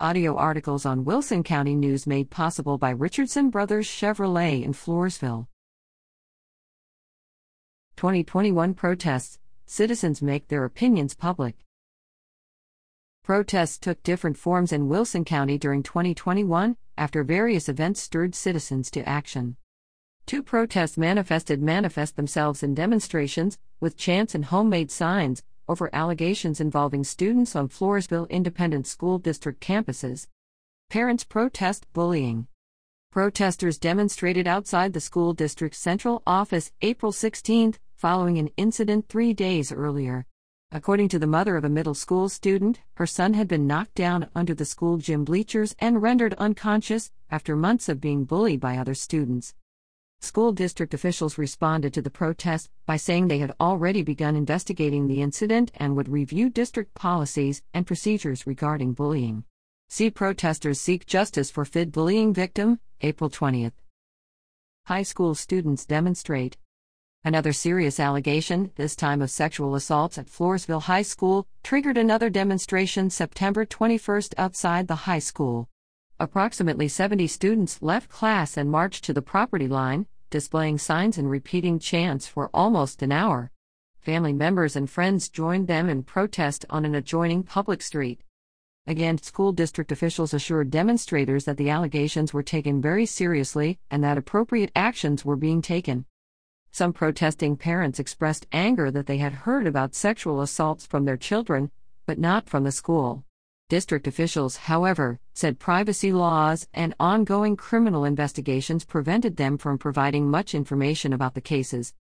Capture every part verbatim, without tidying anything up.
Audio articles on Wilson County News made possible by Richardson Brothers Chevrolet in Floresville. twenty twenty-one protests, citizens make their opinions public. Protests took different forms in Wilson County during twenty twenty-one, after various events stirred citizens to action. Two protests manifested manifest themselves in demonstrations, with chants and homemade signs, over allegations involving students on Floresville Independent School District campuses. Parents protest bullying. Protesters demonstrated outside the school district's central office April sixteenth, following an incident three days earlier. According to the mother of a middle school student, her son had been knocked down under the school gym bleachers and rendered unconscious after months of being bullied by other students. School district officials responded to the protest by saying they had already begun investigating the incident and would review district policies and procedures regarding bullying. See Protesters Seek Justice for F I D Bullying Victim, April twentieth. High school students demonstrate. Another serious allegation, this time of sexual assaults at Floresville High School, triggered another demonstration September twenty-first outside the high school. Approximately seventy students left class and marched to the property line, displaying signs and repeating chants for almost an hour. Family members and friends joined them in protest on an adjoining public street. Again, school district officials assured demonstrators that the allegations were taken very seriously and that appropriate actions were being taken. Some protesting parents expressed anger that they had heard about sexual assaults from their children, but not from the school. District officials, however, said privacy laws and ongoing criminal investigations prevented them from providing much information about the cases.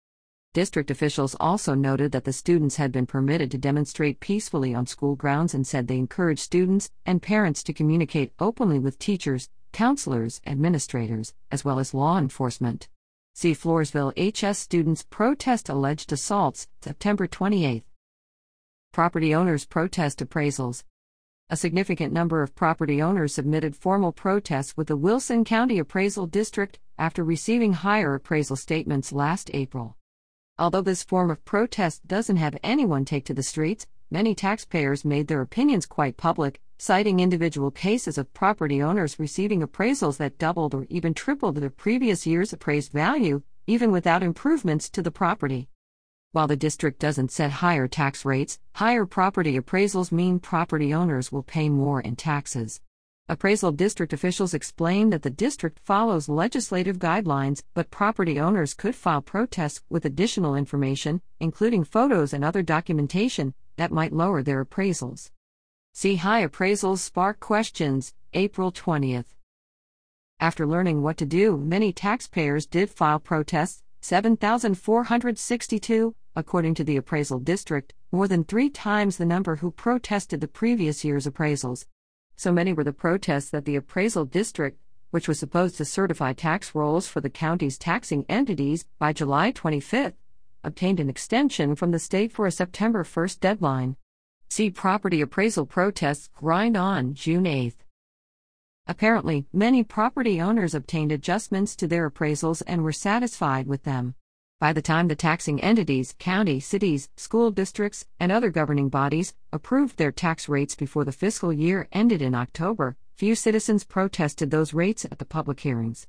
District officials also noted that the students had been permitted to demonstrate peacefully on school grounds and said they encouraged students and parents to communicate openly with teachers, counselors, administrators, as well as law enforcement. See Floresville H S students protest alleged assaults, September twenty-eighth. Property owners protest appraisals. A significant number of property owners submitted formal protests with the Wilson County Appraisal District after receiving higher appraisal statements last April. Although this form of protest doesn't have anyone take to the streets, many taxpayers made their opinions quite public, citing individual cases of property owners receiving appraisals that doubled or even tripled their previous year's appraised value, even without improvements to the property. While the district doesn't set higher tax rates, higher property appraisals mean property owners will pay more in taxes. Appraisal district officials explained that the district follows legislative guidelines, but property owners could file protests with additional information, including photos and other documentation, that might lower their appraisals. See High Appraisals Spark Questions, April twentieth. After learning what to do, many taxpayers did file protests, seven thousand four hundred sixty-two, according to the appraisal district, more than three times the number who protested the previous year's appraisals. So many were the protests that the appraisal district, which was supposed to certify tax rolls for the county's taxing entities by July twenty-fifth, obtained an extension from the state for a September first deadline. See property appraisal protests grind on June eighth. Apparently, many property owners obtained adjustments to their appraisals and were satisfied with them. By the time the taxing entities, county, cities, school districts, and other governing bodies approved their tax rates before the fiscal year ended in October, few citizens protested those rates at the public hearings.